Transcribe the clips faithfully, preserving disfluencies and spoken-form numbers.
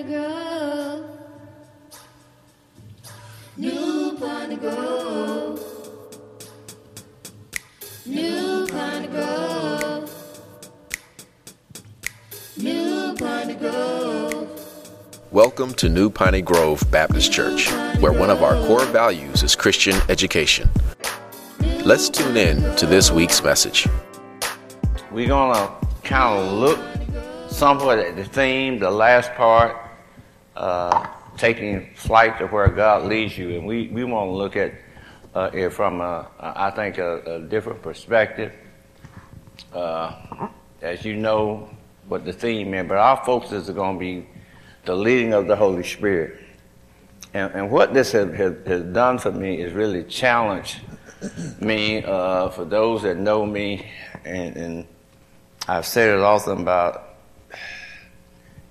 Piney Grove, New Piney Grove, New Piney Grove, New Piney Grove. Welcome to New Piney Grove Baptist Church, where one of our core values is Christian education. Let's tune in to this week's message. We're going to kind of look somewhat at the theme, the last part, uh, taking flight to where God leads you. And we, we want to look at uh, it from, a, I think, a, a different perspective. Uh, as you know what the theme is, but our focus is going to be the leading of the Holy Spirit. And, and what this has, has done for me is really challenged me, uh, for those that know me, and, and I've said it often about,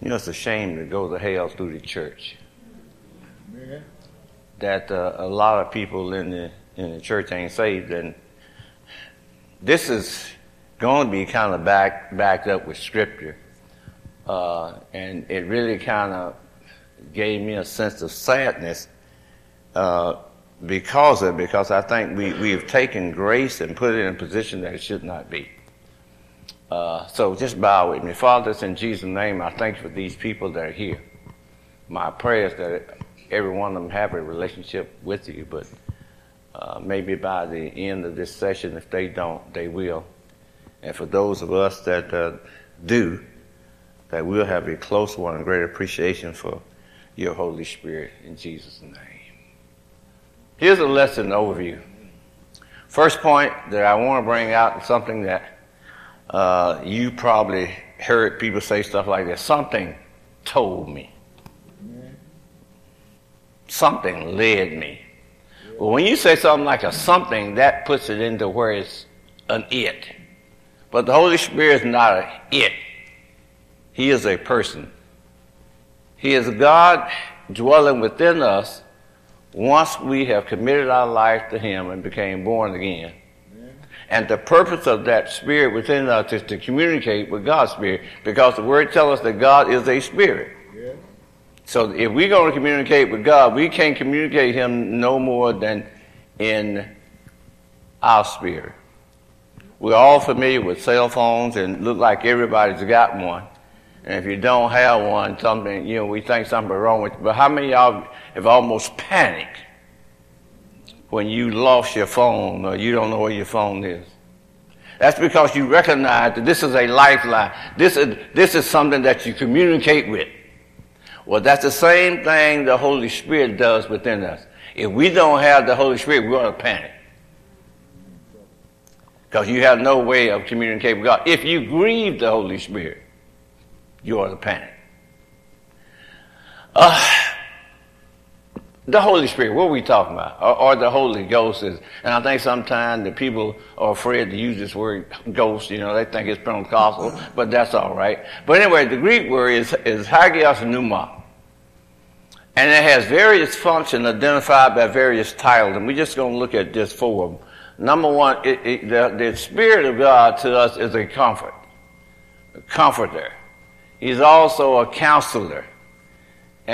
you know, it's a shame to go to hell through the church. Yeah. That uh, a lot of people in the in the church ain't saved, and this is going to be kind of back, backed up with Scripture, uh, and it really kind of gave me a sense of sadness uh, because of because I think we we have taken grace and put it in a position that it should not be. Uh, so just bow with me. Father, it's in Jesus' name, I thank you for these people that are here. My prayer is that every one of them have a relationship with you, but uh, maybe by the end of this session, if they don't, they will. And for those of us that uh, do, that we'll have a close one and great appreciation for your Holy Spirit in Jesus' name. Here's a lesson overview. First point that I want to bring out is something that Uh, you probably heard people say stuff like that. Something told me. Yeah. Something led me. Yeah. Well, when you say something like a something, that puts it into where it's an it. But the Holy Spirit is not an it. He is a person. He is God dwelling within us once we have committed our life to Him and became born again. And the purpose of that spirit within us is to communicate with God's spirit, because the word tells us that God is a spirit. Yeah. So if we're going to communicate with God, we can't communicate Him no more than in our spirit. We're all familiar with cell phones, and look like everybody's got one. And if you don't have one, something, you know, we think something wrong with you. But how many of y'all have almost panicked when you lost your phone or you don't know where your phone is? That's because you recognize that this is a lifeline. This is, this is something that you communicate with. Well, that's the same thing the Holy Spirit does within us. If we don't have the Holy Spirit, we're going to panic, because you have no way of communicating with God. If you grieve the Holy Spirit, you are to panic. Uh, The Holy Spirit, what are we talking about? Or, or the Holy Ghost is, and I think sometimes the people are afraid to use this word ghost, you know, they think it's Pentecostal, but that's all right. But anyway, the Greek word is, is Hagios Pneuma. And it has various functions identified by various titles, and we're just going to look at just four of them. Number one, it, it, the, the Spirit of God to us is a comfort, a comforter. He's also a counselor.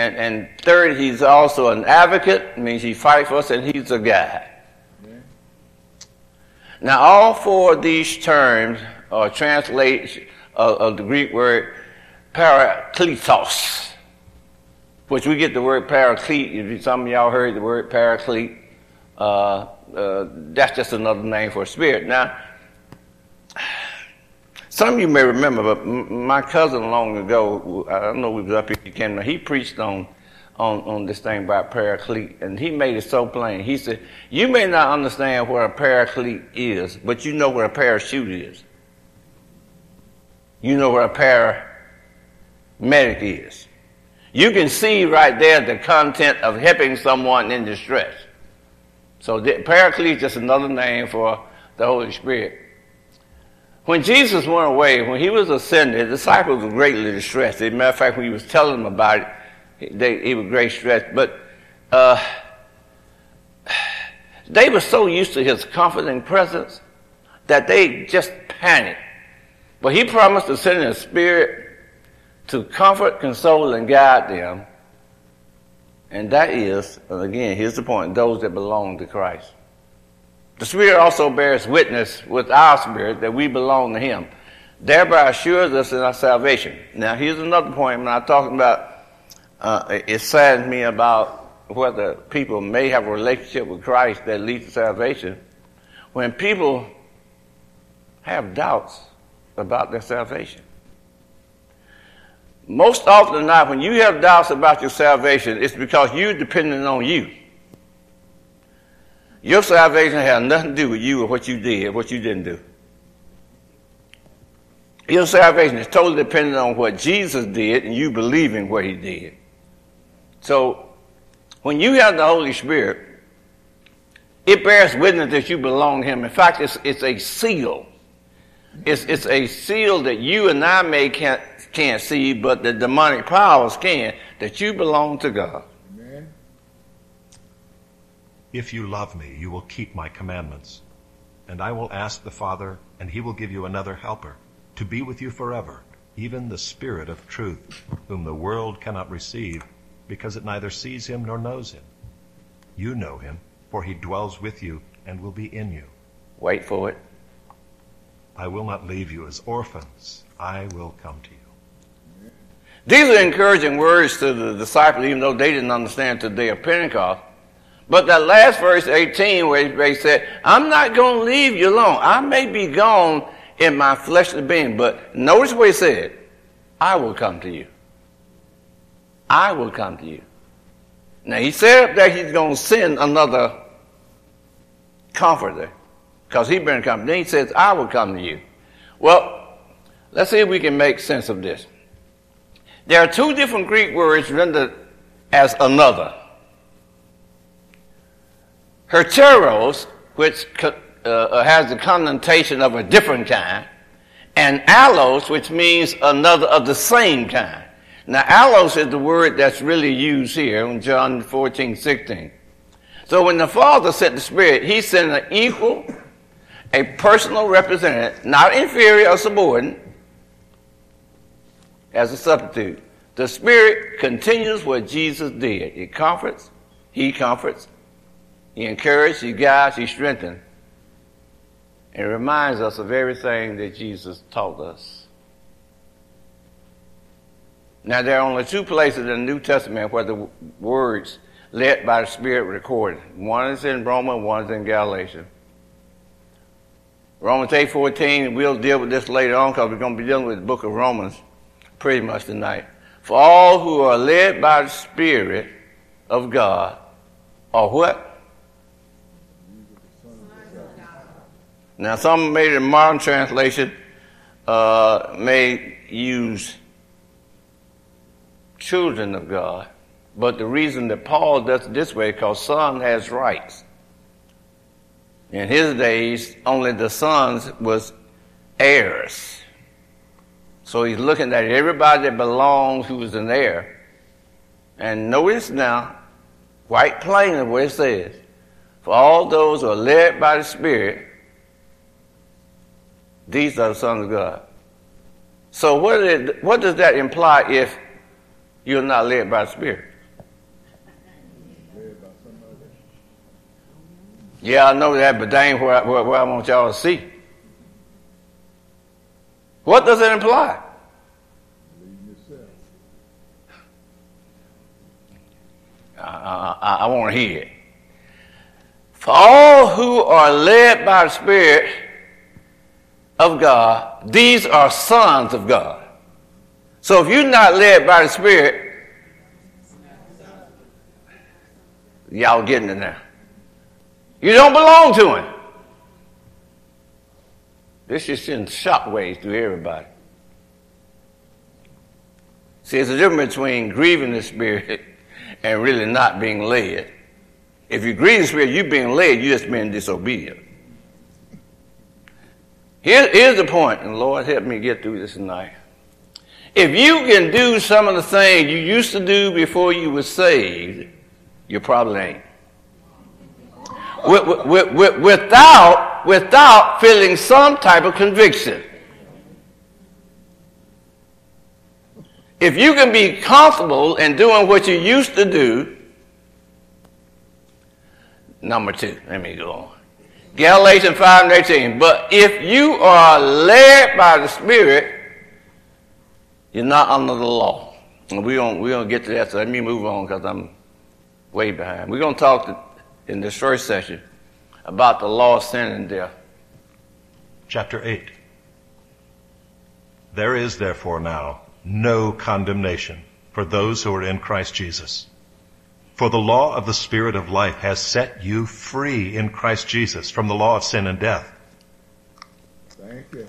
And, and third, he's also an advocate, means he fights for us, and he's a guide. Yeah. Now, all four of these terms are translated of, of the Greek word parakletos, which we get the word paraclete. If some of y'all heard the word paraclete, uh, uh, that's just another name for a spirit. Now, some of you may remember, but my cousin long ago, I don't know, we was up here, he came, he preached on, on, on this thing about paraclete, and he made it so plain. He said, you may not understand what a paraclete is, but you know what a parachute is. You know what a paramedic is. You can see right there the content of helping someone in distress. So the paraclete is just another name for the Holy Spirit. When Jesus went away, when he was ascended, the disciples were greatly distressed. As a matter of fact, when he was telling them about it, they, they were greatly distressed. But uh, they were so used to his comforting presence that they just panicked. But he promised to send his spirit to comfort, console, and guide them. And that is, again, here's the point, those that belong to Christ. The Spirit also bears witness with our spirit that we belong to Him, thereby assures us in our salvation. Now, here's another point when I'm talking about, uh, it saddens me about whether people may have a relationship with Christ that leads to salvation. When people have doubts about their salvation. Most often than not, when you have doubts about your salvation, it's because you're dependent on you. Your salvation has nothing to do with you or what you did, what you didn't do. Your salvation is totally dependent on what Jesus did and you believing what He did. So, when you have the Holy Spirit, it bears witness that you belong to Him. In fact, it's, it's a seal. It's, it's a seal that you and I may can't, can't see, but the demonic powers can, that you belong to God. Amen. If you love me, you will keep my commandments. And I will ask the Father, and He will give you another helper, to be with you forever, even the Spirit of truth, whom the world cannot receive, because it neither sees Him nor knows Him. You know Him, for He dwells with you and will be in you. Wait for it. I will not leave you as orphans. I will come to you. These are encouraging words to the disciples, even though they didn't understand until the day of Pentecost. But that last verse, eighteen, where they said, I'm not going to leave you alone. I may be gone in my fleshly being. But notice what He said. I will come to you. I will come to you. Now, He said up there He's going to send another comforter. Because He's been coming. Then He says, I will come to you. Well, let's see if we can make sense of this. There are two different Greek words rendered as another. Heteros, which uh, has the connotation of a different kind, and allos, which means another of the same kind. Now, allos is the word that's really used here in John fourteen sixteen. So when the Father sent the Spirit, He sent an equal, a personal representative, not inferior or subordinate, as a substitute. The Spirit continues what Jesus did. It comforts, He comforts, He encourages, He guides, He strengthens. It reminds us of everything that Jesus taught us. Now, there are only two places in the New Testament where the words led by the Spirit recorded. One is in Romans, one is in Galatians. Romans eight fourteen, we'll deal with this later on because we're going to be dealing with the book of Romans pretty much tonight. For all who are led by the Spirit of God are what? Now, some made in modern translation uh, may use children of God. But the reason that Paul does it this way is because son has rights. In his days, only the sons was heirs. So he's looking at everybody that belongs who is an heir. And notice now, quite plainly what it says. For all those who are led by the Spirit, these are the sons of God. So what, it, what does that imply if you're not led by the Spirit? Yeah, I know that, but dang, where, where, where I want y'all to see. What does it imply? I, I, I want to hear it. For all who are led by the Spirit of God, these are sons of God. So if you're not led by the Spirit, y'all getting it now. You don't belong to Him. This just sends shockwaves through everybody. See, there's a difference between grieving the Spirit and really not being led. If you grieve the Spirit, you're being led, you're just being disobedient. Here, here's the point, and Lord, help me get through this tonight. If you can do some of the things you used to do before you were saved, you probably ain't. Without, without feeling some type of conviction. If you can be comfortable in doing what you used to do, number two, let me go on. Galatians five and eighteen, but if you are led by the Spirit, you're not under the law. And we don't, we don't get to that, so let me move on because I'm way behind. We're going to talk in this first session about the law of sin and death. Chapter eight. There is therefore now no condemnation for those who are in Christ Jesus. For the law of the Spirit of life has set you free in Christ Jesus from the law of sin and death. Thank you.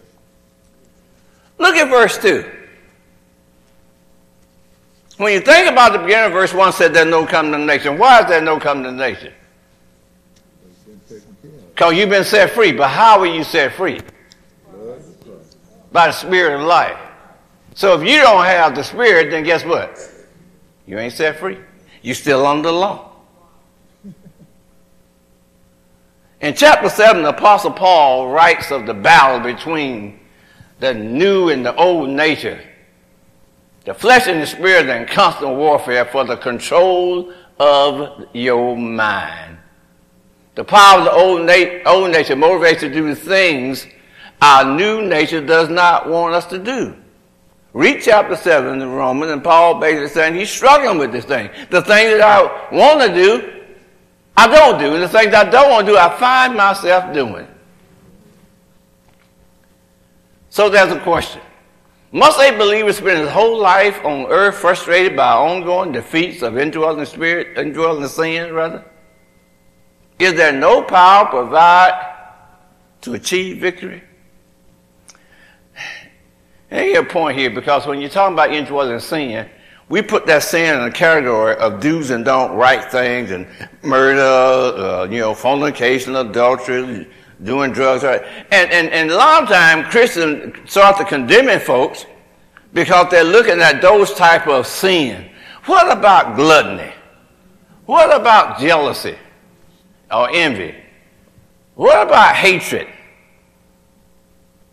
Look at verse two. When you think about the beginning of verse one, said there's no condemnation. Why is there no condemnation? Because you've been set free. But how were you set free? By the Spirit of life. So if you don't have the Spirit, then guess what? You ain't set free. You're still under the law. In chapter seven, the Apostle Paul writes of the battle between the new and the old nature. The flesh and the spirit are in constant warfare for the control of your mind. The power of the old, nat- old nature motivates us to do things our new nature does not want us to do. Read chapter seven in Romans, and Paul basically saying he's struggling with this thing. The thing that I want to do, I don't do. And the things I don't want to do, I find myself doing. So there's a question. Must a believer spend his whole life on earth frustrated by ongoing defeats of indwelling spirit, indwelling sin, rather? Is there no power provided to achieve victory? I get a point here, because when you're talking about indwelling sin, we put that sin in a category of do's and don't right things, and murder, uh, you know, fornication, adultery, doing drugs. Right? And, and, and a lot of times Christians start to condemn folks because they're looking at those type of sin. What about gluttony? What about jealousy or envy? What about hatred?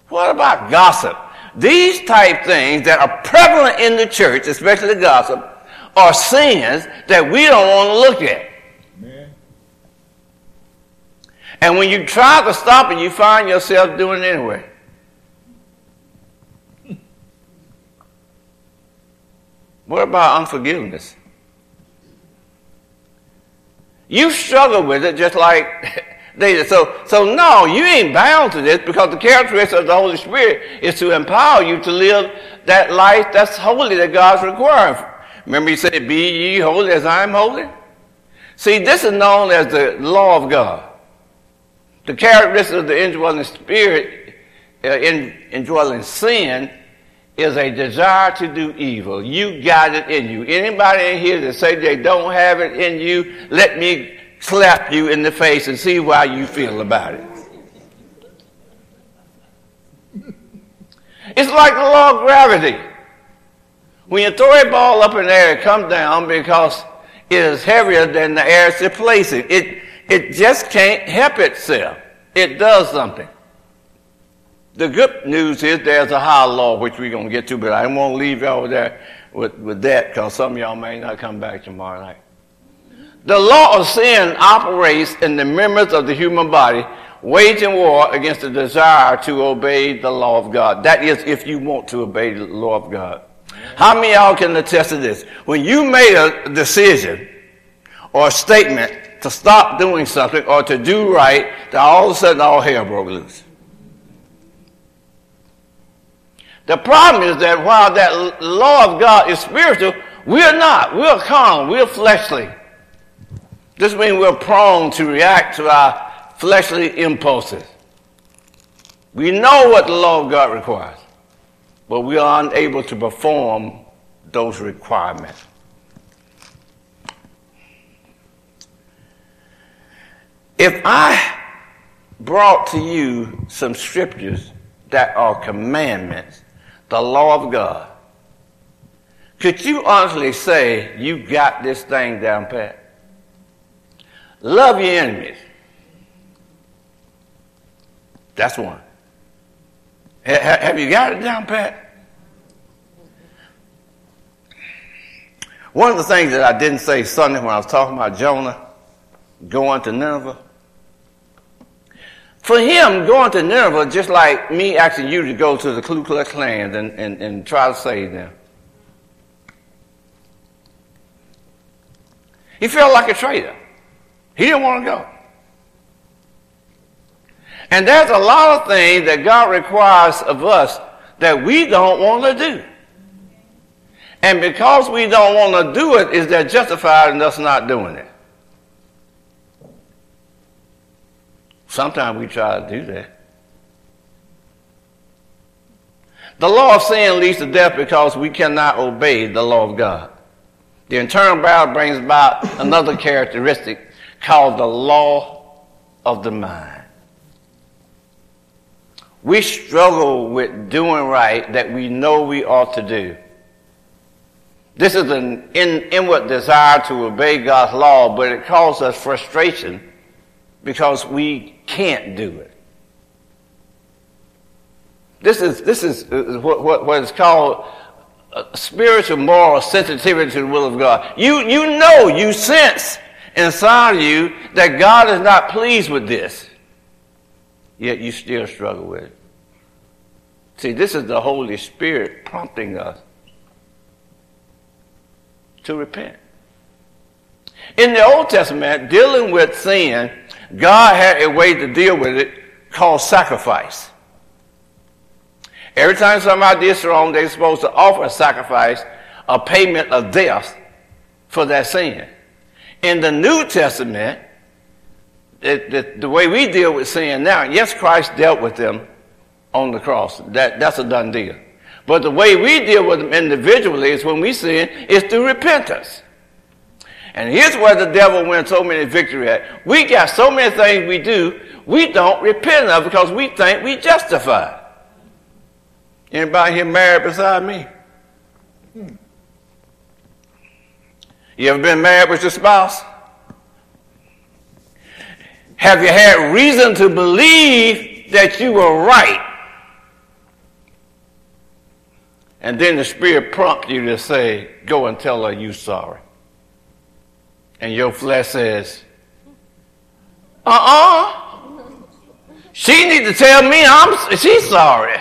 What about gossip? These type things that are prevalent in the church, especially gossip, are sins that we don't want to look at. Amen. And when you try to stop it, you find yourself doing it anyway. What about unforgiveness? You struggle with it just like... So, so no, you ain't bound to this, because the characteristic of the Holy Spirit is to empower you to live that life that's holy that God's requiring. Remember he said, be ye holy as I am holy? See, this is known as the law of God. The characteristic of the indwelling spirit, uh, in, indwelling sin, is a desire to do evil. You got it in you. Anybody in here that say they don't have it in you, let me slap you in the face and see how you feel about it. It's like the law of gravity. When you throw a ball up in the air, it comes down because it is heavier than the air it's replacing. It, it just can't help itself. It does something. The good news is there's a higher law, which we're going to get to, but I won't leave y'all there with, with that, because some of y'all may not come back tomorrow night. The law of sin operates in the members of the human body, waging war against the desire to obey the law of God. That is, if you want to obey the law of God. How many of y'all can attest to this? When you made a decision or a statement to stop doing something or to do right, then all of a sudden all hell broke loose. The problem is that while that law of God is spiritual, we're not. We're carnal. We're fleshly. This means we're prone to react to our fleshly impulses. We know what the law of God requires, but we are unable to perform those requirements. If I brought to you some scriptures that are commandments, the law of God, could you honestly say you got this thing down pat? Love your enemies. That's one. H- have you got it down pat? One of the things that I didn't say Sunday when I was talking about Jonah going to Nineveh, for him, going to Nineveh, just like me asking you to go to the Ku Klux Klan and, and, and try to save them. He felt like a traitor. He didn't want to go. And there's a lot of things that God requires of us that we don't want to do. And because we don't want to do it, is that justified in us not doing it? Sometimes we try to do that. The law of sin leads to death because we cannot obey the law of God. The internal battle brings about another characteristic called the law of the mind. We struggle with doing right that we know we ought to do. This is an in, inward desire to obey God's law, but it causes us frustration because we can't do it. This is this is what, what, what is called spiritual moral sensitivity to the will of God. You you know, you sense inside of you that God is not pleased with this, yet you still struggle with it. See, this is the Holy Spirit prompting us to repent. In the Old Testament, dealing with sin, God had a way to deal with it called sacrifice. Every time somebody did wrong, they were supposed to offer a sacrifice, a payment of death for that sin. In the New Testament, it, it, the way we deal with sin now, yes, Christ dealt with them on the cross. That, that's a done deal. But the way we deal with them individually is when we sin is through repentance. And here's where the devil wins so many victories at. We got so many things we do, we don't repent of because we think we justified. Anybody here married beside me? Hmm. You ever been married with your spouse? Have you had reason to believe that you were right? And then the Spirit prompts you to say, go and tell her you're sorry. And your flesh says, uh-uh. She needs to tell me I'm she's sorry.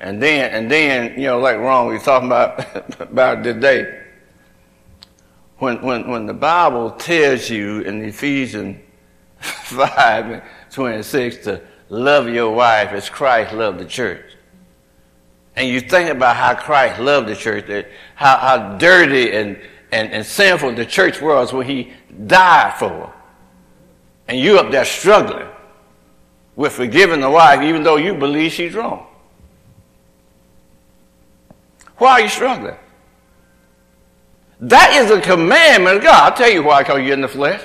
And then, and then, you know, like Ron, we were talking about, about today. When, when, when the Bible tells you in Ephesians five twenty-six to love your wife as Christ loved the church. And you think about how Christ loved the church, how, how dirty and, and, and sinful the church was when he died for her. And you up there struggling with forgiving the wife even though you believe she's wrong. Why are you struggling? That is a commandment of God. I'll tell you why, because you're in the flesh.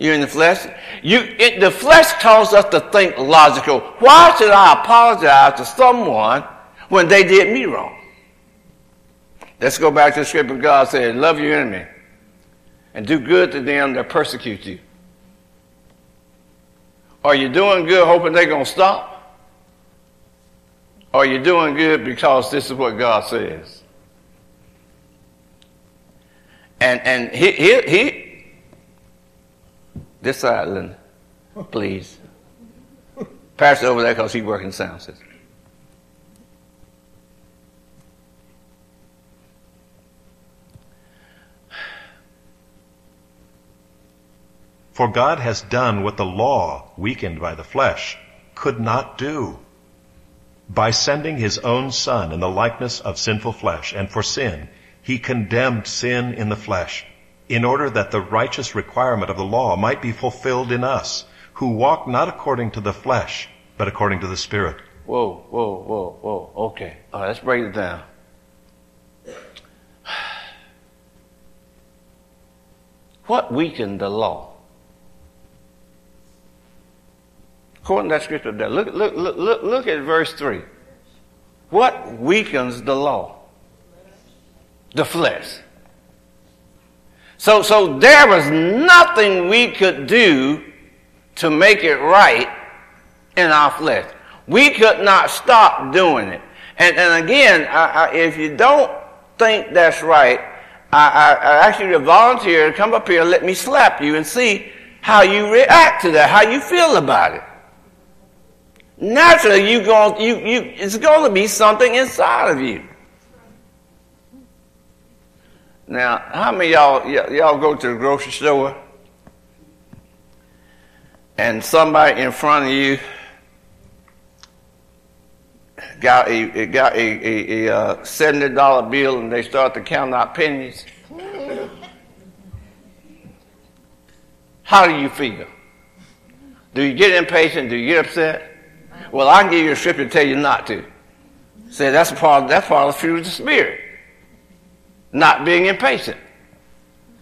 You're in the flesh. You, it, the flesh calls us to think logical. Why should I apologize to someone when they did me wrong? Let's go back to the scripture. God said, love your enemy and do good to them that persecute you. Are you doing good hoping they're going to stop? Or are you doing good because this is what God says? And, and he, he, he, this side, Linda, please. Pass it over there because he's working sound system. For God has done what the law, weakened by the flesh, could not do. By sending his own Son in the likeness of sinful flesh, and for sin, he condemned sin in the flesh, in order that the righteous requirement of the law might be fulfilled in us, who walk not according to the flesh, but according to the Spirit. Whoa, whoa, whoa, whoa. Okay. All right, let's break it down. What weakened the law? According to that scripture there, look, look, look, look, look at verse three. What weakens the law? The flesh. So, so there was nothing we could do to make it right in our flesh. We could not stop doing it. And, and again, I, I, if you don't think that's right, I, I, I ask you to volunteer, come up here and let me slap you and see how you react to that, how you feel about it. Naturally, you gonna, you, you, it's going to be something inside of you. Now, how many of y'all, y- y'all go to the grocery store and somebody in front of you got a, got a, a, a uh, seventy dollar bill and they start to count out pennies? How do you feel? Do you get impatient? Do you get upset? Well, I can give you a scripture to tell you not to. Say that's part of, that's part of the fruit of the Spirit. Not being impatient.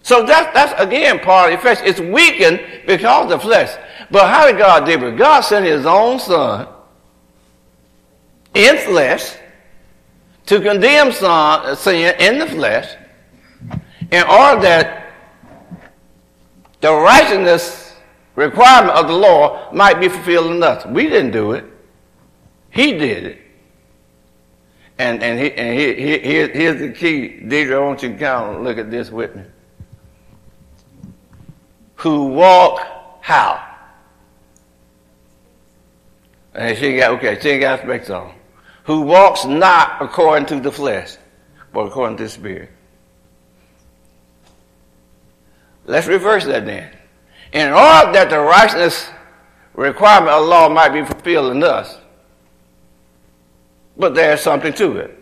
So that, that's, again, part of the flesh. It's weakened because of the flesh. But how did God deal with it? God sent his own son in flesh to condemn son, sin in the flesh in order that the righteousness requirement of the law might be fulfilled in us. We didn't do it. He did it. And and, he, and he, he, here, here's the key. Deidre, I want you to kind of look at this with me. Who walk how? And she got, okay, she got specs on. Who walks not according to the flesh, but according to the Spirit. Let's reverse that then. In order that the righteousness requirement of the law might be fulfilled in us, but there's something to it.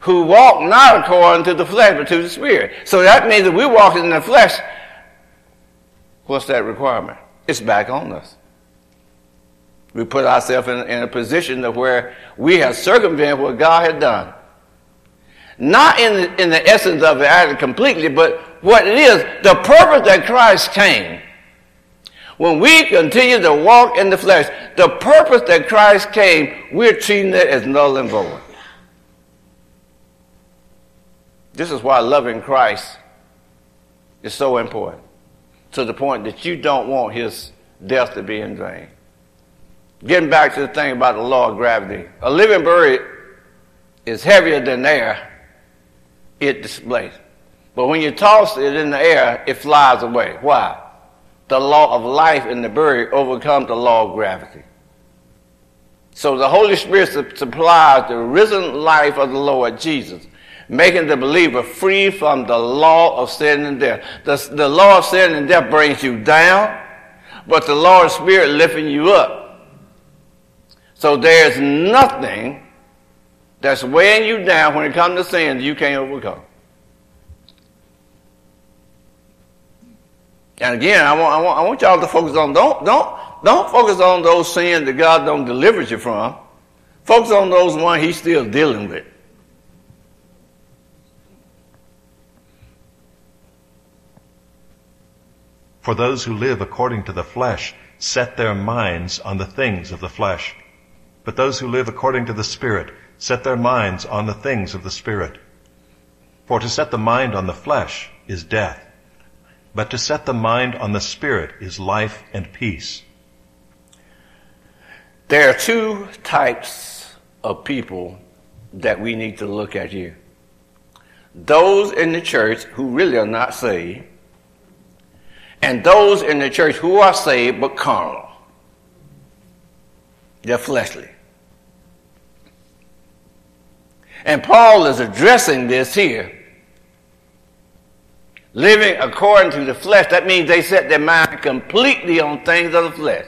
Who walk not according to the flesh, but to the Spirit. So that means that we're walking in the flesh. What's that requirement? It's back on us. We put ourselves in, in a position of where we have circumvented what God had done. Not in the, in the essence of the act completely, but what it is, the purpose that Christ came. When we continue to walk in the flesh, the purpose that Christ came, we're treating it as null and void. This is why loving Christ is so important, to the point that you don't want his death to be in vain. Getting back to the thing about the law of gravity. A living bird is heavier than air it displays. But when you toss it in the air, it flies away. Why? The law of life in the bird overcomes the law of gravity. So the Holy Spirit supplies the risen life of the Lord Jesus, making the believer free from the law of sin and death. The, the law of sin and death brings you down, but the Lord's Spirit lifting you up. So there's nothing that's weighing you down when it comes to sin that you can't overcome. And again, I want, I want I want y'all to focus on, don't don't don't focus on those sins that God don't deliver you from. Focus on those ones he's still dealing with. For those who live according to the flesh set their minds on the things of the flesh. But those who live according to the Spirit set their minds on the things of the Spirit. For to set the mind on the flesh is death. But to set the mind on the Spirit is life and peace. There are two types of people that we need to look at here. Those in the church who really are not saved, and those in the church who are saved but carnal. They're fleshly. And Paul is addressing this here. Living according to the flesh, that means they set their mind completely on things of the flesh.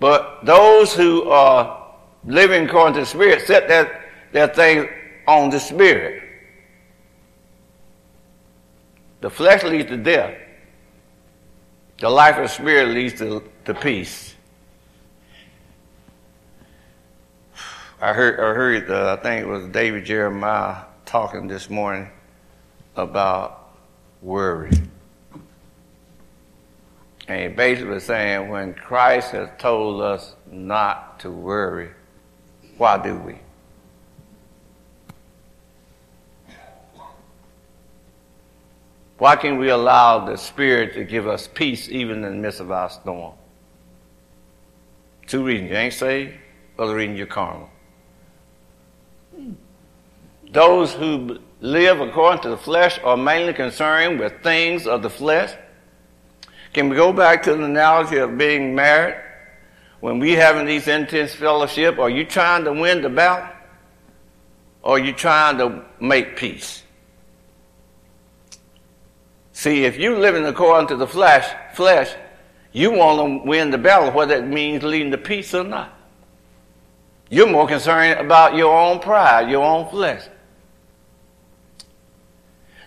But those who are living according to the Spirit set their, their things on the Spirit. The flesh leads to death. The life of the Spirit leads to, to peace. I heard, I heard uh, I think it was David Jeremiah talking this morning about worry. And he basically saying when Christ has told us not to worry, why do we? Why can't we allow the Spirit to give us peace even in the midst of our storm? Two reasons. You ain't saved. Other reason, you're carnal. Those who live according to the flesh are mainly concerned with things of the flesh. Can we go back to the analogy of being married? When we having these intense fellowship, are you trying to win the battle? Or are you trying to make peace? See, if you're living according to the flesh, flesh, you want to win the battle, whether it means leading to peace or not. You're more concerned about your own pride, your own flesh.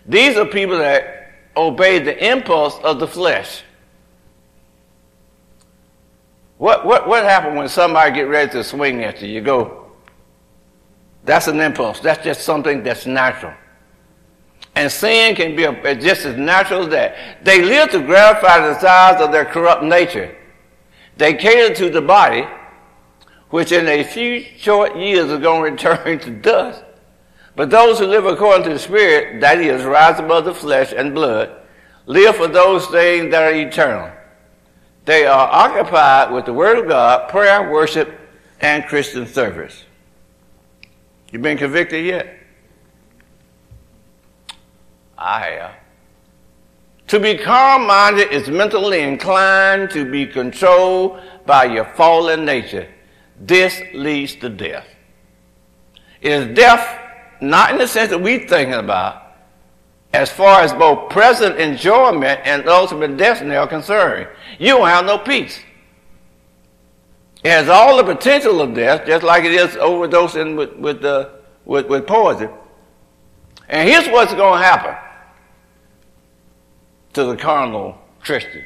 These are people that obey the impulse of the flesh. What what what happens when somebody gets ready to swing at you? You go, that's an impulse. That's just something that's natural. And sin can be a, just as natural as that. They live to gratify the desires of their corrupt nature. They cater to the body, which in a few short years is going to return to dust. But those who live according to the Spirit, that is, rise above the flesh and blood, live for those things that are eternal. They are occupied with the Word of God, prayer, worship, and Christian service. You been convicted yet? I have. To be carnal-minded is mentally inclined to be controlled by your fallen nature. This leads to death. It is death, not in the sense that we're thinking about, as far as both present enjoyment and ultimate destiny are concerned. You don't have no peace. It has all the potential of death, just like it is overdosing with, with, uh, with, with poison. And here's what's going to happen to the carnal Christian.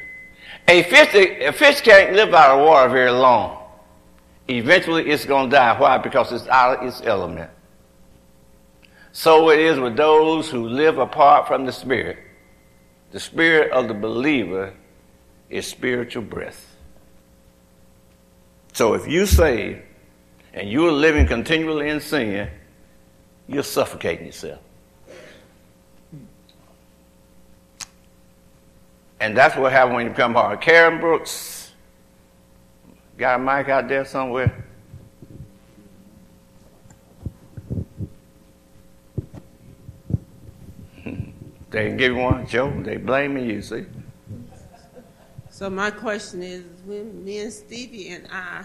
A fish, a fish can't live out of water very long. Eventually it's going to die. Why? Because it's out of its element. So it is with those who live apart from the Spirit. The Spirit of the believer is spiritual breath. So if you saved and you are living continually in sin, you're suffocating yourself. And that's what happens when you become hard. Karen Brooks, got a mic out there somewhere? They didn't give you one, Joe. They blaming you, see? So my question is, when me and Stevie and I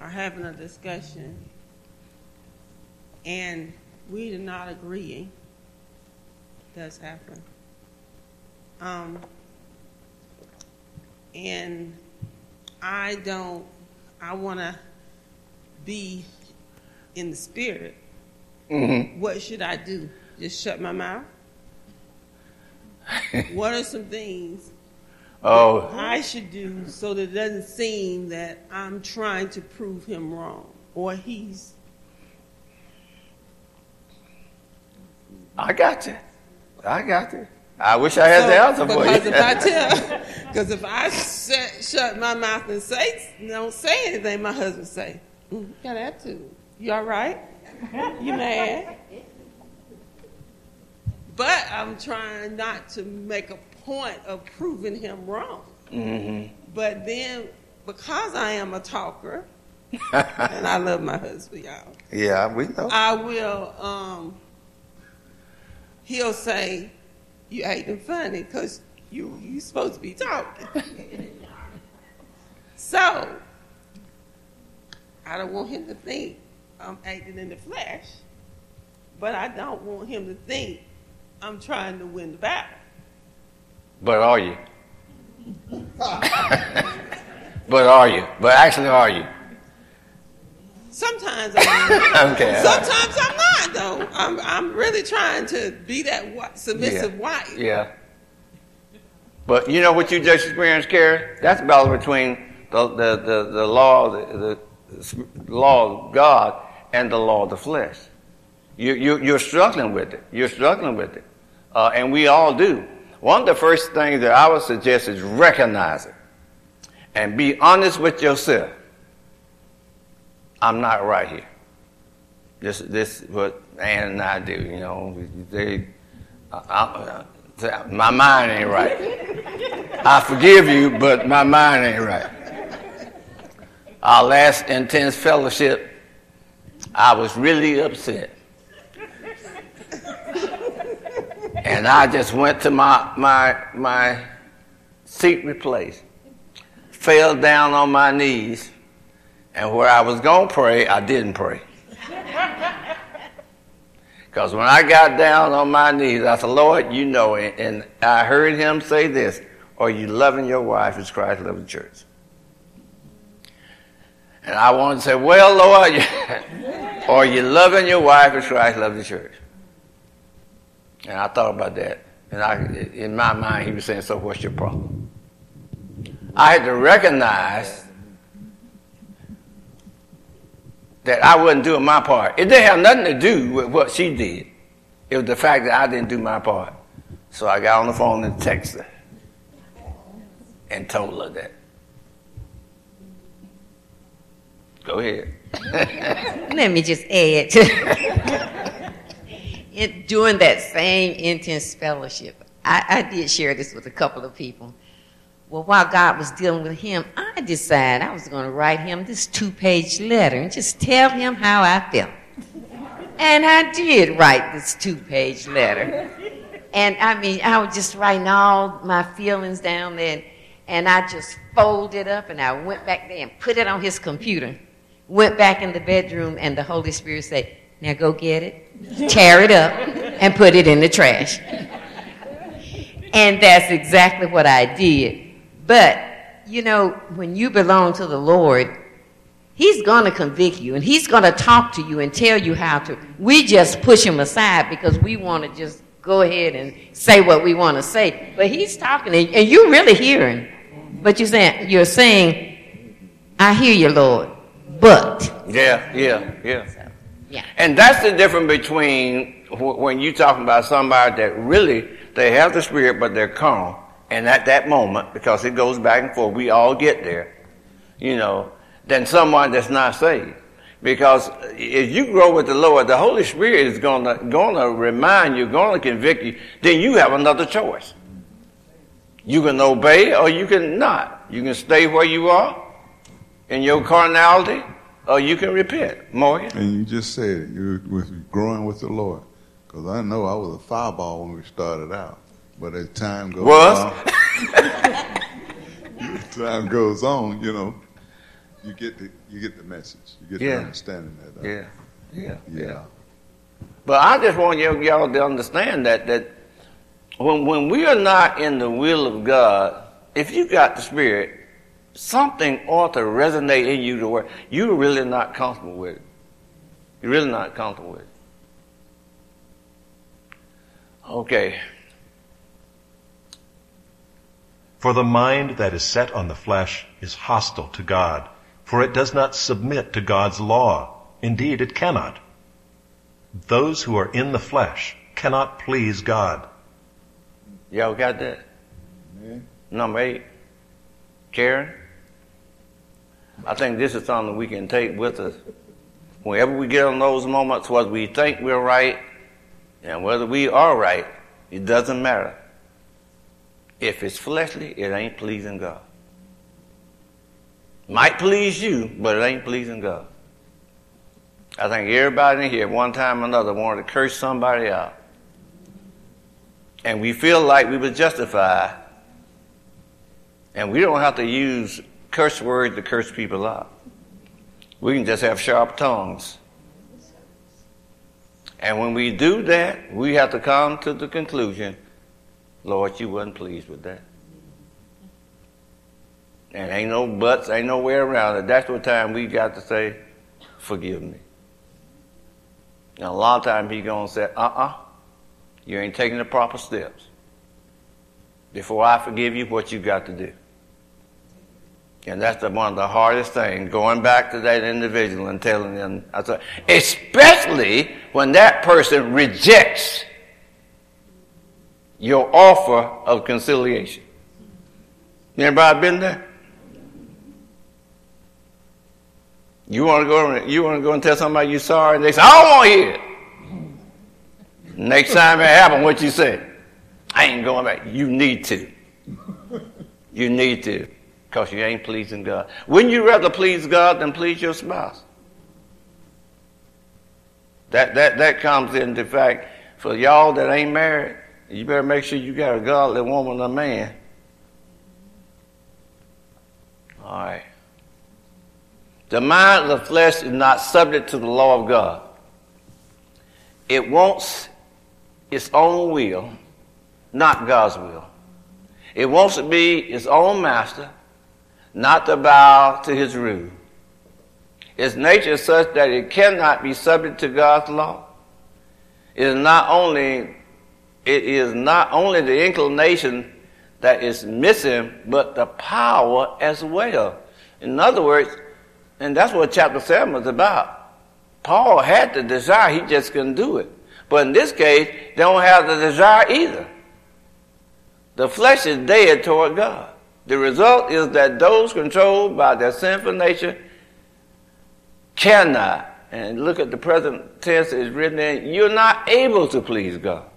are having a discussion and we are not agreeing, it does happen. Um, and I don't, I want to be in the Spirit. Mm-hmm. What should I do? Just shut my mouth? What are some things oh. I should do so that it doesn't seem that I'm trying to prove him wrong or he's... I got you. I got you. I wish I had so, the answer for you. Because if I tell, because if I shut, shut my mouth and say, don't say anything, my husband say, mm, you got attitude. You all right? You mad? But I'm trying not to make a point of proving him wrong. Mm-hmm. But then, because I am a talker, and I love my husband, y'all. Yeah, we know. I will, um, he'll say, you acting funny because you, you supposed to be talking. So, I don't want him to think I'm acting in the flesh, but I don't want him to think I'm trying to win the battle. But are you? But are you? But actually, are you? Sometimes I'm. Okay. Sometimes I'm not, though. I'm I'm really trying to be that submissive yeah. wife. Yeah. But you know what you just experienced, Carrie? That's a battle between the the the, the law the, the law of God and the law of the flesh. You you you're struggling with it. You're struggling with it. Uh, and we all do. One of the first things that I would suggest is recognize it and be honest with yourself. I'm not right here. This this is what Ann and I do. You know, they, I, I, my mind ain't right. I forgive you, but my mind ain't right. Our last intense fellowship, I was really upset. And I just went to my my my secret place, fell down on my knees, and where I was going to pray, I didn't pray. Because when I got down on my knees, I said, Lord, you know, and, and I heard him say this, are you loving your wife as Christ loved the church? And I wanted to say, well, Lord, are you loving your wife as Christ loved the church? And I thought about that. And I, in my mind, he was saying, so what's your problem? I had to recognize that I wasn't doing my part. It didn't have nothing to do with what she did. It was the fact that I didn't do my part. So I got on the phone and texted her and told her that. Go ahead. Let me just add to it. During that same intense fellowship, I, I did share this with a couple of people. Well, while God was dealing with him, I decided I was going to write him this two-page letter and just tell him how I felt. And I did write this two-page letter. And, I mean, I was just writing all my feelings down there, and I just folded up, and I went back there and put it on his computer, went back in the bedroom, and the Holy Spirit said, now go get it, tear it up, and put it in the trash. And that's exactly what I did. But, you know, when you belong to the Lord, he's going to convict you, and he's going to talk to you and tell you how to. We just push him aside because we want to just go ahead and say what we want to say. But he's talking, and you're really hearing. But you're saying, you're saying I hear you, Lord, but. Yeah, yeah, yeah. So, yeah. And that's the difference between when you're talking about somebody that really, they have the Spirit, but they're carnal. And at that moment, because it goes back and forth, we all get there, you know, than someone that's not saved. Because if you grow with the Lord, the Holy Spirit is going to going to remind you, going to convict you, then you have another choice. You can obey or you can not. You can stay where you are in your carnality or you can repent. Morgan? And you just said it, you were growing with the Lord. Because I know I was a fireball when we started out. But as time goes was. on, as time goes on, you know, you get the you get the message, you get yeah. the understanding of that. Yeah. yeah, yeah, yeah. But I just want y'all, y'all to understand that that when when we are not in the will of God, if you got the Spirit, something ought to resonate in you to where you're really not comfortable with it. You're really not comfortable with it. Okay. For the mind that is set on the flesh is hostile to God, for it does not submit to God's law. Indeed, it cannot. Those who are in the flesh cannot please God. Y'all got that? Yeah. Number eight. Karen? I think this is something we can take with us. Whenever we get on those moments, whether we think we're right and whether we are right, it doesn't matter. If it's fleshly, it ain't pleasing God. Might please you, but it ain't pleasing God. I think everybody in here, one time or another, wanted to curse somebody out. And we feel like we were justified. And we don't have to use curse words to curse people out. We can just have sharp tongues. And when we do that, we have to come to the conclusion, Lord, you wasn't pleased with that. And ain't no buts, ain't no way around it. That's what time we got to say, forgive me. And a lot of times he's going to say, uh-uh, you ain't taking the proper steps. Before I forgive you, what you got to do. And that's the, one of the hardest things, going back to that individual and telling them, I said, especially when that person rejects your offer of conciliation. Anybody been there? You want to go? You want to go and tell somebody you're sorry, and they say, "I don't want to hear it." Next time it happens, what you say? I ain't going back. You need to. You need to, because you ain't pleasing God. Wouldn't you rather please God than please your spouse? That that that comes into fact for y'all that ain't married. You better make sure you got a godly woman or man. All right. The mind of the flesh is not subject to the law of God. It wants its own will, not God's will. It wants to be its own master, not to bow to his rule. Its nature is such that it cannot be subject to God's law. It is not only it is not only the inclination that is missing, but the power as well. In other words, and that's what chapter seven was about. Paul had the desire, he just couldn't do it. But in this case, they don't have the desire either. The flesh is dead toward God. The result is that those controlled by their sinful nature cannot, and look at the present tense, it's written in, you're not able to please God.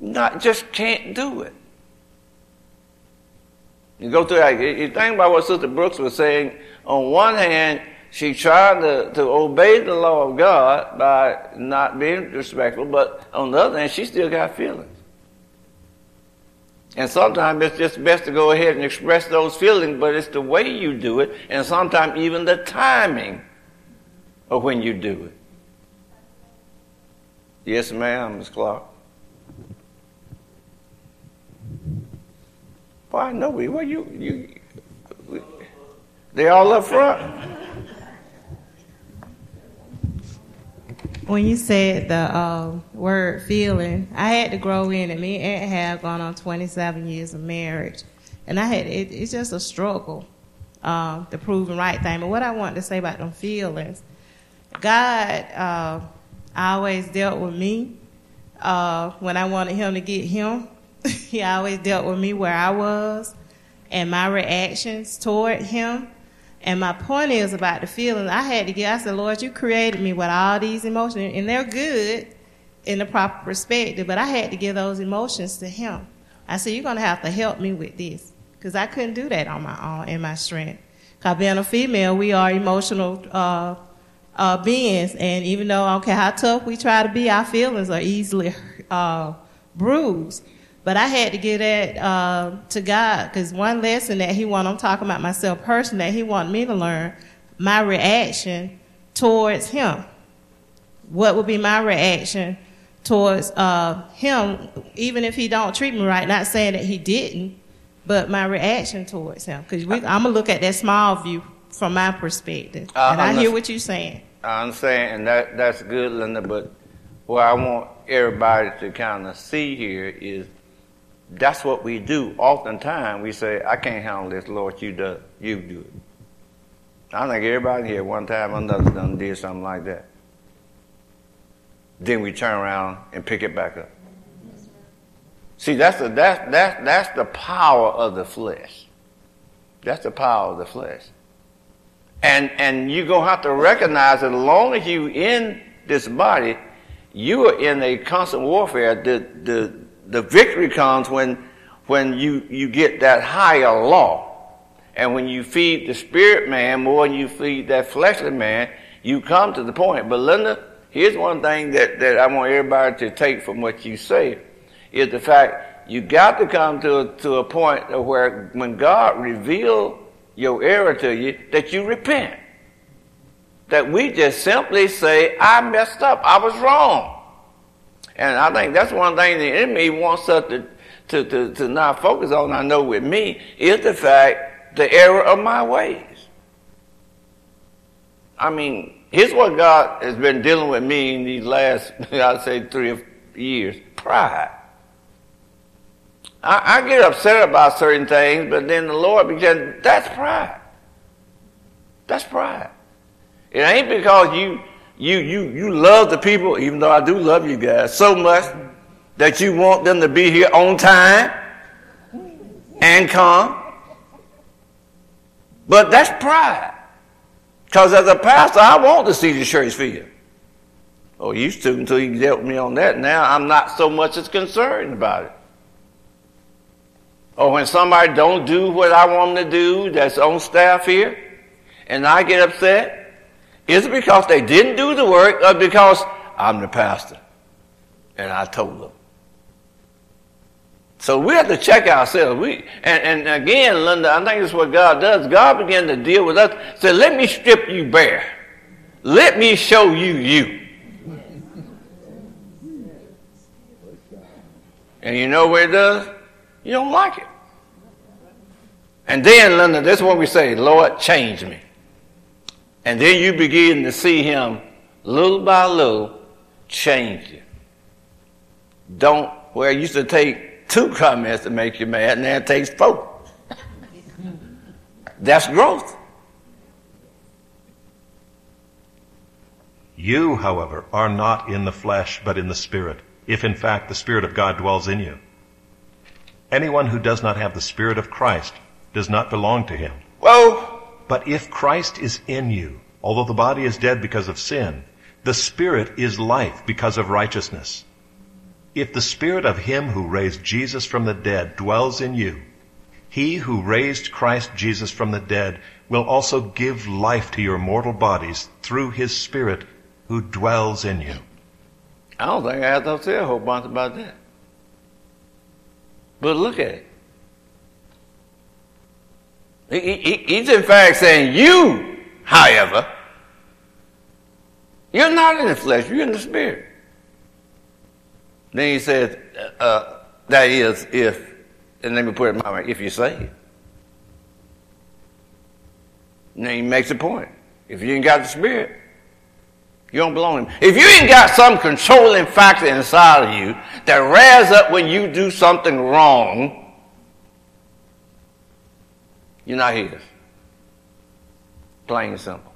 Not just can't do it. You go through that, you think about what Sister Brooks was saying. On one hand, she tried to, to obey the law of God by not being respectful, but on the other hand, she still got feelings. And sometimes it's just best to go ahead and express those feelings, but it's the way you do it, and sometimes even the timing of when you do it. Yes, ma'am, Miz Clark. Boy, I know we, well, you, you, we, they all up front. When you said the uh, word feeling, I had to grow in it. Me and Aunt have gone on twenty-seven years of marriage. And I had, it, it's just a struggle, uh, the proving right thing. But what I wanted to say about them feelings, God uh, always dealt with me uh, when I wanted him to get him. He always dealt with me where I was and my reactions toward him. And my point is about the feelings I had to get. I said, Lord, you created me with all these emotions, and they're good in the proper perspective, but I had to give those emotions to him. I said, you're going to have to help me with this, because I couldn't do that on my own in my strength. Because being a female, we are emotional uh, uh, beings, and even though I don't care how tough we try to be, our feelings are easily uh, bruised. But I had to give that uh, to God, because one lesson that he wanted, I'm talking about myself personally, that he wanted me to learn, my reaction towards him. What would be my reaction towards uh, him, even if he don't treat me right, not saying that he didn't, but my reaction towards him. Because I'm going to look at that small view from my perspective. Uh, and I hear what you're saying. I'm saying, and that, that's good, Linda, but what I want everybody to kind of see here is, that's what we do. Oftentimes we say, I can't handle this, Lord, you do, you do it. I think everybody here one time or another done did something like that. Then we turn around and pick it back up. Yes, see, that's the, that, that, that's the power of the flesh. That's the power of the flesh. And, and you're going to have to recognize that as long as you're in this body, you are in a constant warfare. The, the, The victory comes when when you, you get that higher law. And when you feed the spirit man more than you feed that fleshly man, you come to the point. But Linda, here's one thing that, that I want everybody to take from what you say, is the fact you got to come to a, to a point where when God reveals your error to you, that you repent. That we just simply say, I messed up, I was wrong. And I think that's one thing the enemy wants us to, to, to, to not focus on, I know with me, is the fact, the error of my ways. I mean, here's what God has been dealing with me in these last, I'd say, three or four years, pride. I, I get upset about certain things, but then the Lord began, that's pride. That's pride. It ain't because you... You you you love the people, even though I do love you guys so much, that you want them to be here on time and come. But that's pride. Because as a pastor, I want to see the church filled. Oh, you used to until you dealt with me on that. Now I'm not so much as concerned about it. Or when somebody don't do what I want them to do that's on staff here, and I get upset, Is it because they didn't do the work, or because I'm the pastor and I told them? So we have to check ourselves. We and, and again, Linda, I think that's what God does. God began to deal with us. Said, let me strip you bare. Let me show you you. And you know what it does? You don't like it. And then, Linda, that's what we say, Lord, change me. And then you begin to see him little by little change you. Don't, where it used to take two comments to make you mad, now it takes four. That's growth. You, however, are not in the flesh, but in the Spirit, if in fact the Spirit of God dwells in you. Anyone who does not have the Spirit of Christ does not belong to him. Whoa! But if Christ is in you, although the body is dead because of sin, the Spirit is life because of righteousness. If the Spirit of him who raised Jesus from the dead dwells in you, he who raised Christ Jesus from the dead will also give life to your mortal bodies through his Spirit who dwells in you. I don't think I have to say a whole bunch about that. But look at it. He, he, he's in fact saying, you, however, you're not in the flesh, you're in the Spirit. Then he says, uh, that is if, and let me put it in my way, if you're saved. And then he makes a point. If you ain't got the Spirit, you don't belong to him. If you ain't got some controlling factor inside of you that rises up when you do something wrong, you're not his. Plain and simple.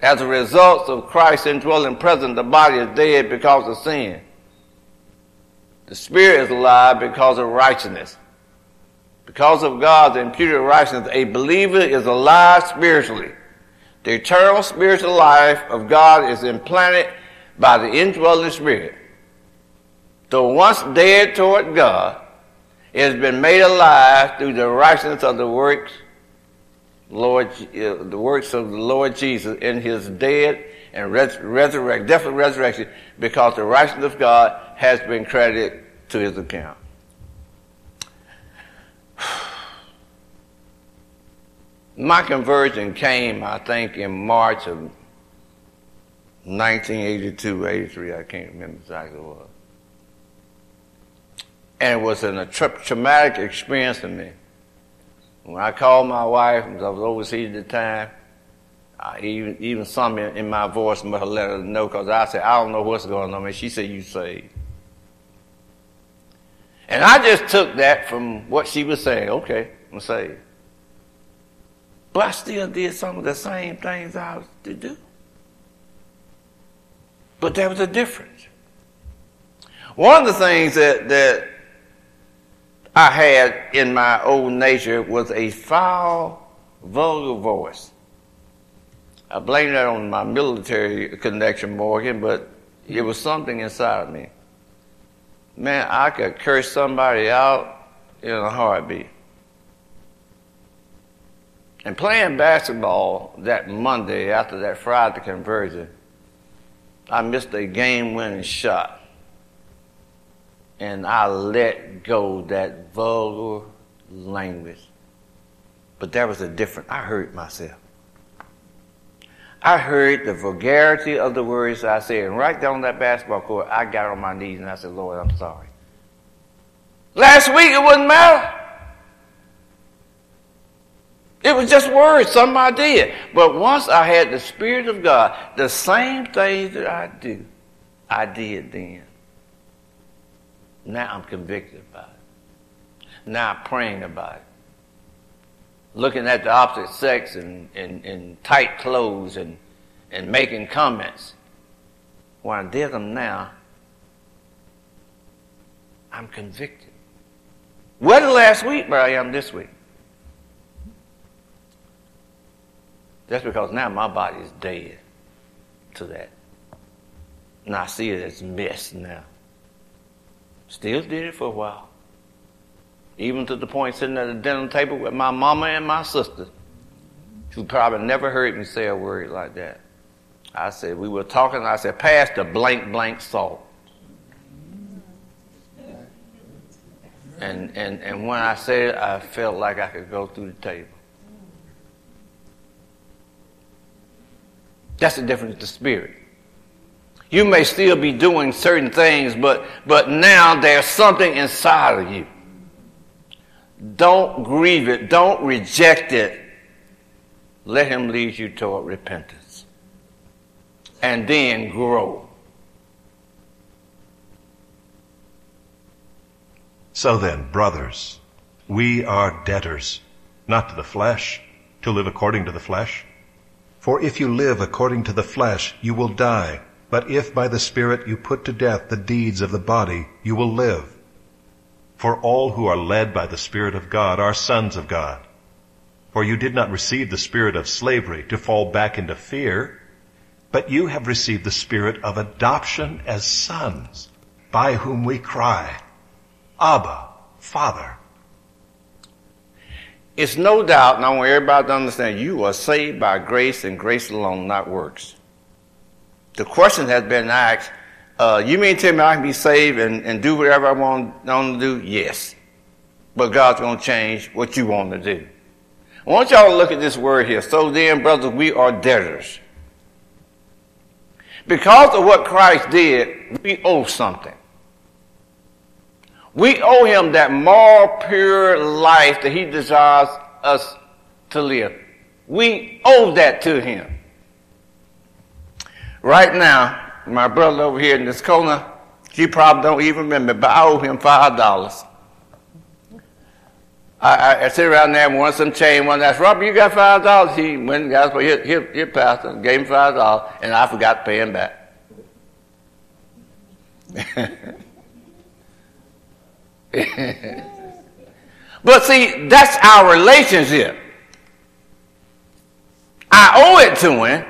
As a result of Christ's indwelling presence, the body is dead because of sin. The Spirit is alive because of righteousness. Because of God's imputed righteousness, a believer is alive spiritually. The eternal spiritual life of God is implanted by the indwelling Spirit. Though once dead toward God, it has been made alive through the righteousness of the works, Lord, uh, the works of the Lord Jesus in his dead and res- resurrect, death and resurrection, because the righteousness of God has been credited to his account. My conversion came, I think, in March of nineteen eighty-two, eighty-three. I can't remember exactly what it was. And it was a tra- traumatic experience to me. When I called my wife, because I was overseas at the time, I even, even some in, in my voice must have let her know, because I said, I don't know what's going on. And she said, you saved. And I just took that from what she was saying. Okay, I'm saved. But I still did some of the same things I was to do. But there was a difference. One of the things that, that I had in my old nature was a foul, vulgar voice. I blame that on my military connection, Morgan, but it was something inside of me. Man, I could curse somebody out in a heartbeat. And playing basketball that Monday after that Friday conversion, I missed a game-winning shot. And I let go that vulgar language. But there was a difference. I heard myself. I heard the vulgarity of the words I said. And right down that basketball court, I got on my knees and I said, Lord, I'm sorry. Last week it wouldn't matter. It was just words, something I did. But once I had the Spirit of God, the same things that I do, I did then. Now I'm convicted about it. Now I'm praying about it. Looking at the opposite sex in, in, in tight clothes and, and making comments. When I did them now, I'm convicted. Whether last week, but I am this week. That's because now my body is dead to that. And I see it as mess now. Still did it for a while. Even to the point sitting at the dinner table with my mama and my sister. You probably never heard me say a word like that. I said, we were talking, and I said, pass the blank, blank salt. And, and, and when I said it, I felt like I could go through the table. That's the difference with the Spirit. You may still be doing certain things, but, but now there's something inside of you. Don't grieve it. Don't reject it. Let him lead you toward repentance. And then grow. So then, brothers, we are debtors, not to the flesh, to live according to the flesh. For if you live according to the flesh, you will die. But if by the Spirit you put to death the deeds of the body, you will live. For all who are led by the Spirit of God are sons of God. For you did not receive the spirit of slavery to fall back into fear, but you have received the Spirit of adoption as sons, by whom we cry, Abba, Father. It's no doubt, and I want everybody to understand, you are saved by grace and grace alone, not works. The question has been asked, uh, you mean to tell me I can be saved and, and do whatever I want, want to do? Yes. But God's going to change what you want to do. I want y'all to look at this word here. So then, brothers, we are debtors. Because of what Christ did, we owe something. We owe him that moral, pure life that he desires us to live. We owe that to him. Right now, my brother over here in this corner, you probably don't even remember, but I owe him five dollars. I, I, I sit around there and want some change. One asked, Robert, you got five dollars? He went and got it for his pastor, gave him five dollars, and I forgot to pay him back. But see, that's our relationship. I owe it to him,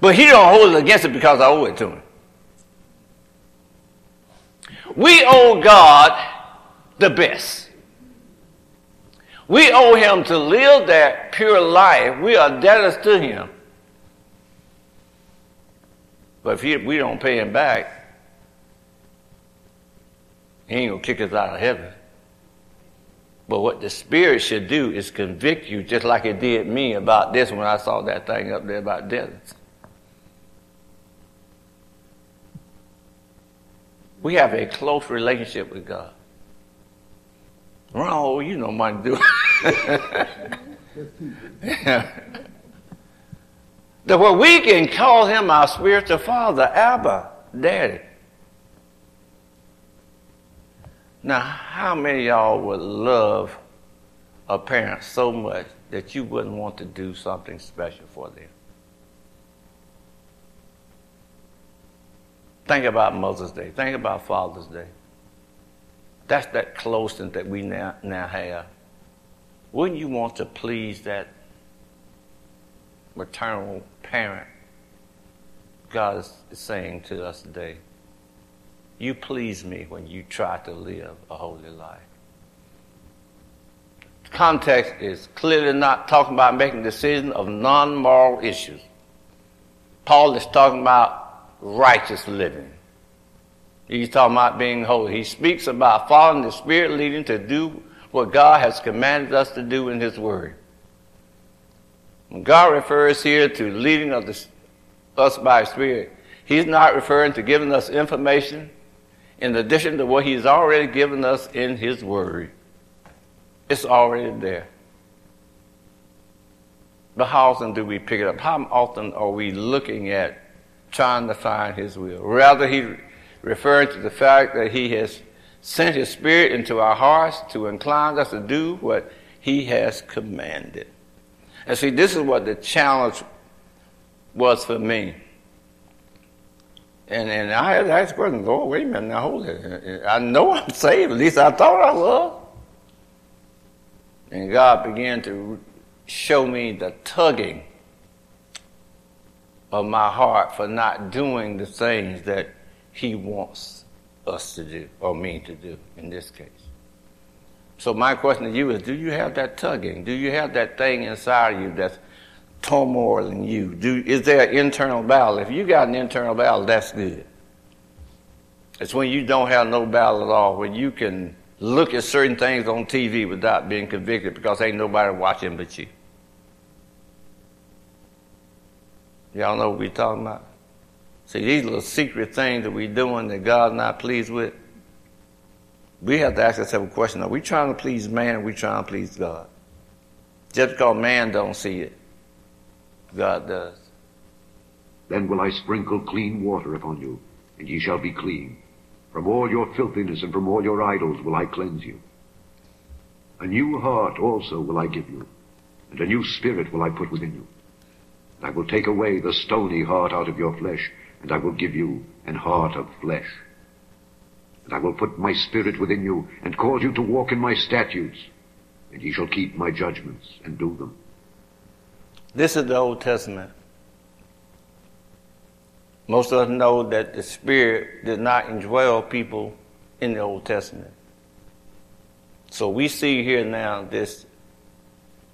but he don't hold it against it because I owe it to him. We owe God the best. We owe him to live that pure life. We are debtors to him. But if he, we don't pay him back, he ain't going to kick us out of heaven. But what the Spirit should do is convict you, just like it did me about this when I saw that thing up there about debtors. We have a close relationship with God. Wrong, you know my do. That where we can call him our spiritual father, Abba, Daddy. Now, how many of y'all would love a parent so much that you wouldn't want to do something special for them? Think about Mother's Day. Think about Father's Day. That's that closeness that we now, now have. Wouldn't you want to please that maternal parent? God is saying to us today, you please me when you try to live a holy life. The context is clearly not talking about making decisions of non-moral issues. Paul is talking about righteous living. He's talking about being holy. He speaks about following the Spirit leading to do what God has commanded us to do in his word. When God refers here to leading of the, us by his Spirit, he's not referring to giving us information in addition to what he's already given us in his word. It's already there. But how often do we pick it up? How often are we looking at trying to find his will? Rather, he referring to the fact that he has sent his Spirit into our hearts to incline us to do what he has commanded. And see, this is what the challenge was for me. And and I had to ask the question, Lord, wait a minute, now hold it. I know I'm saved, at least I thought I was. And God began to show me the tugging of my heart for not doing the things that he wants us to do, or me to do, in this case. So my question to you is, do you have that tugging? Do you have that thing inside of you that's turmoil in you? Do, is there an internal battle? If you got an internal battle, that's good. It's when you don't have no battle at all, when you can look at certain things on T V without being convicted because ain't nobody watching but you. Y'all know what we're talking about? See, these little secret things that we're doing that God's not pleased with, we have to ask ourselves a question. Are we trying to please man or are we trying to please God? Just because man don't see it, God does. Then will I sprinkle clean water upon you, and ye shall be clean. From all your filthiness and from all your idols will I cleanse you. A new heart also will I give you, and a new spirit will I put within you. And I will take away the stony heart out of your flesh, and I will give you an heart of flesh. And I will put my spirit within you, and cause you to walk in my statutes, and ye shall keep my judgments and do them. This is the Old Testament. Most of us know that the Spirit did not indwell people in the Old Testament. So we see here now this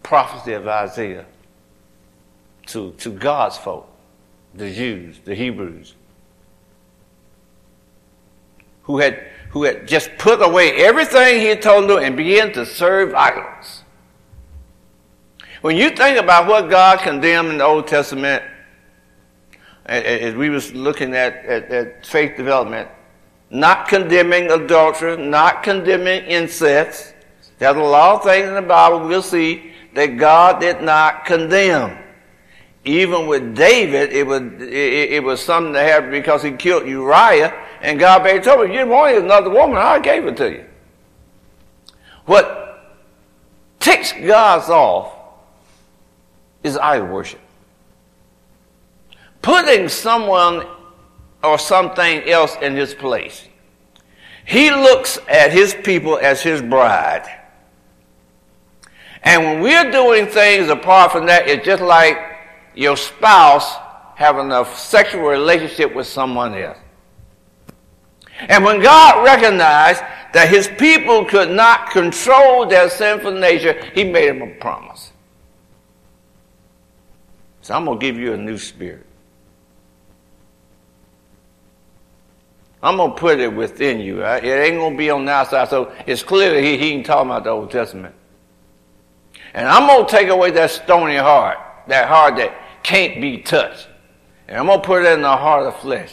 prophecy of Isaiah to, to God's folk, the Jews, the Hebrews, who had who had just put away everything he had told them and began to serve idols. When you think about what God condemned in the Old Testament, as we was looking at, at, at faith development, not condemning adultery, not condemning incest. There's a lot of things in the Bible we'll see that God did not condemn. Even with David, it was, it, it was something that happened because he killed Uriah, and God basically told him, you wanted another woman, I gave it to you. What ticks God off is idol worship. Putting someone or something else in his place. He looks at his people as his bride. And when we're doing things apart from that, it's just like your spouse having a sexual relationship with someone else. And when God recognized that his people could not control their sinful nature, he made them a promise. So I'm going to give you a new spirit. I'm going to put it within you. Right? It ain't going to be on the outside. So it's clear that he, he ain't talking about the Old Testament. And I'm going to take away that stony heart, that heart that can't be touched. And I'm going to put it in the heart of flesh.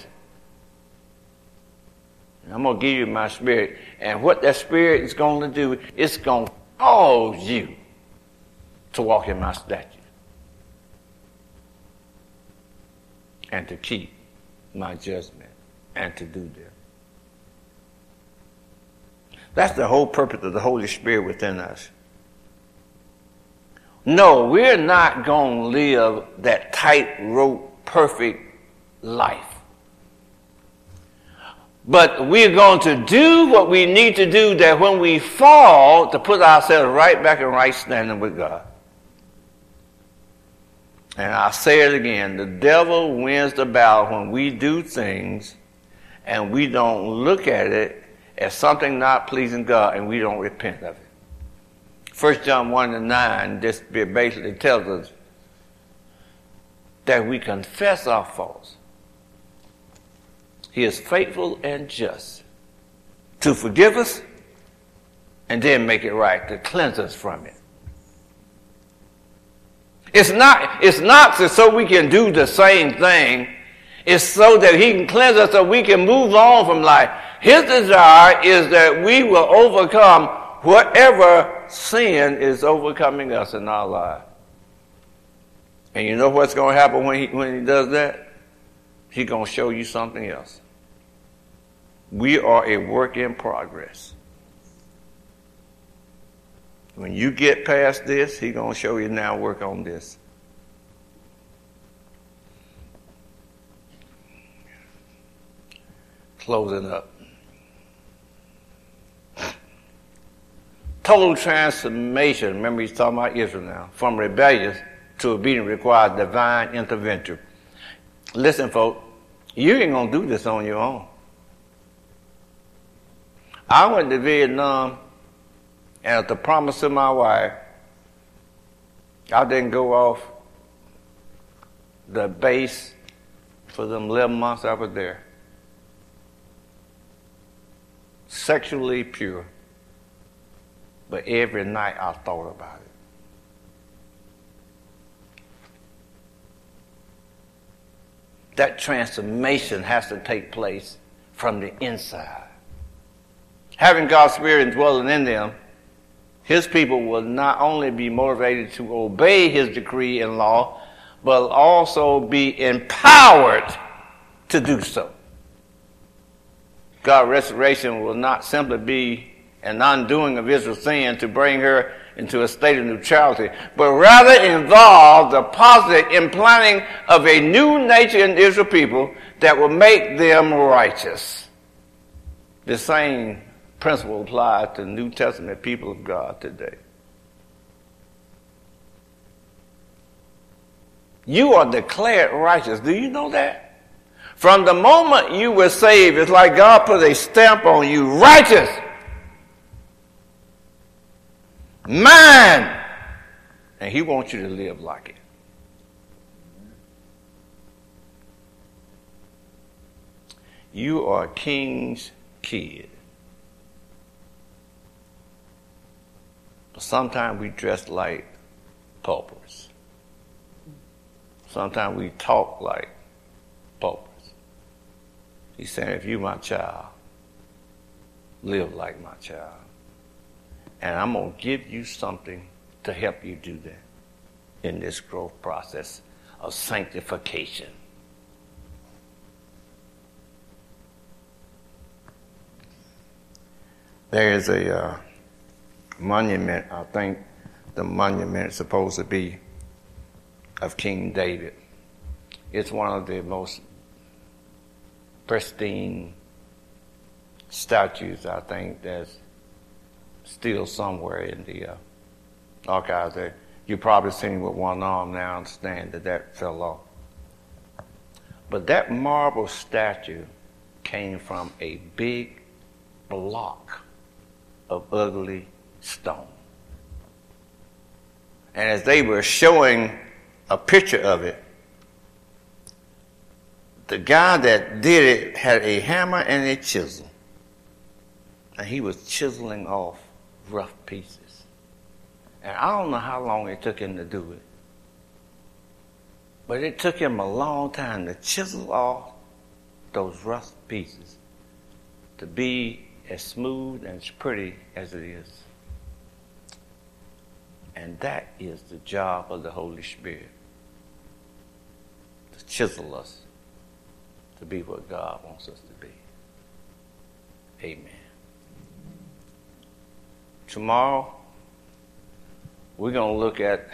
And I'm going to give you my spirit. And what that spirit is going to do, it's going to cause you to walk in my statutes and to keep my judgment. And to do that. That's the whole purpose of the Holy Spirit within us. No, we're not going to live that tightrope, perfect life. But we're going to do what we need to do that when we fall, to put ourselves right back in right standing with God. And I say it again, the devil wins the battle when we do things and we don't look at it as something not pleasing God, and we don't repent of it. First John one and nine just basically tells us that we confess our faults. He is faithful and just to forgive us and then make it right, to cleanse us from it. It's not, it's not so we can do the same thing. It's so that he can cleanse us so we can move on from life. His desire is that we will overcome whatever sin is overcoming us in our life. And you know what's going to happen when he, when he does that? He's going to show you something else. We are a work in progress. When you get past this, he's going to show you now work on this. Closing up. Total transformation. Remember, he's talking about Israel now. From rebellious to obedience requires divine intervention. Listen, folks, you ain't going to do this on your own. I went to Vietnam, and at the promise of my wife, I didn't go off the base for them eleven months I was there. Sexually pure. But every night I thought about it. That transformation has to take place from the inside. Having God's Spirit dwelling in them, His people will not only be motivated to obey His decree and law, but also be empowered to do so. God's restoration will not simply be an undoing of Israel's sin to bring her into a state of neutrality, but rather involves the positive implanting of a new nature in Israel people that will make them righteous. The same principle applies to New Testament people of God today. You are declared righteous. Do you know that? From the moment you were saved, it's like God put a stamp on you. Righteous. Mine. And He wants you to live like it. You are a king's kid. But sometimes we dress like paupers. Sometimes we talk like paupers. He's saying, if you're my child, live like my child. And I'm going to give you something to help you do that in this growth process of sanctification. There is a uh, monument, I think the monument is supposed to be of King David. It's one of the most pristine statues, I think, that's still somewhere in the uh, archives there. You've probably seen with one arm now and stand that that fell off. But that marble statue came from a big block of ugly stone. And as they were showing a picture of it, the guy that did it had a hammer and a chisel. And he was chiseling off rough pieces. And I don't know how long it took him to do it. But it took him a long time to chisel off those rough pieces to be as smooth and as pretty as it is. And that is the job of the Holy Spirit. To chisel us to be what God wants us to be. Amen. Tomorrow, we're going to look at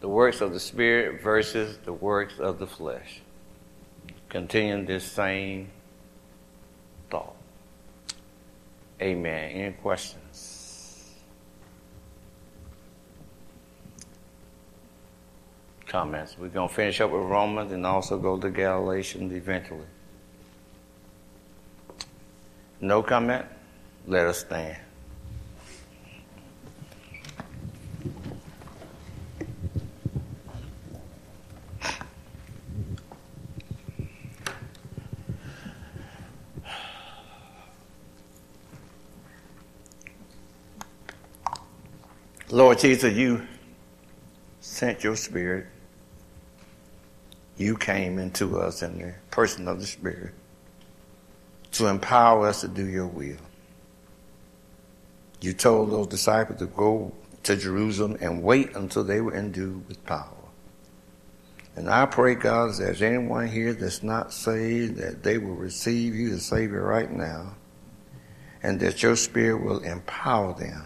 the works of the Spirit versus the works of the flesh. Continuing this same thought. Amen. Any questions? Comments? We're going to finish up with Romans and also go to Galatians eventually. No comment? Let us stand. Lord Jesus, you sent your Spirit. You came into us in the person of the Spirit to empower us to do your will. You told those disciples to go to Jerusalem and wait until they were endued with power. And I pray, God, if there's anyone here that's not saved, that they will receive you as Savior right now, and that your Spirit will empower them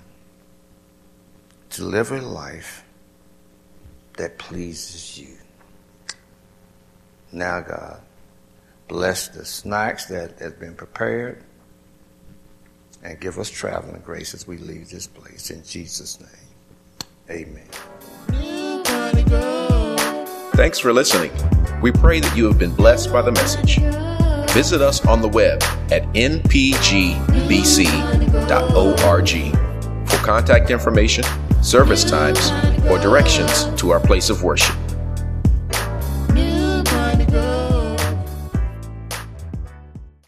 to live a life that pleases you. Now, God, bless the snacks that have been prepared and give us traveling grace as we leave this place. In Jesus' name, amen. Thanks for listening. We pray that you have been blessed by the message. Visit us on the web at n p g b c dot org for contact information, service times, or directions to our place of worship.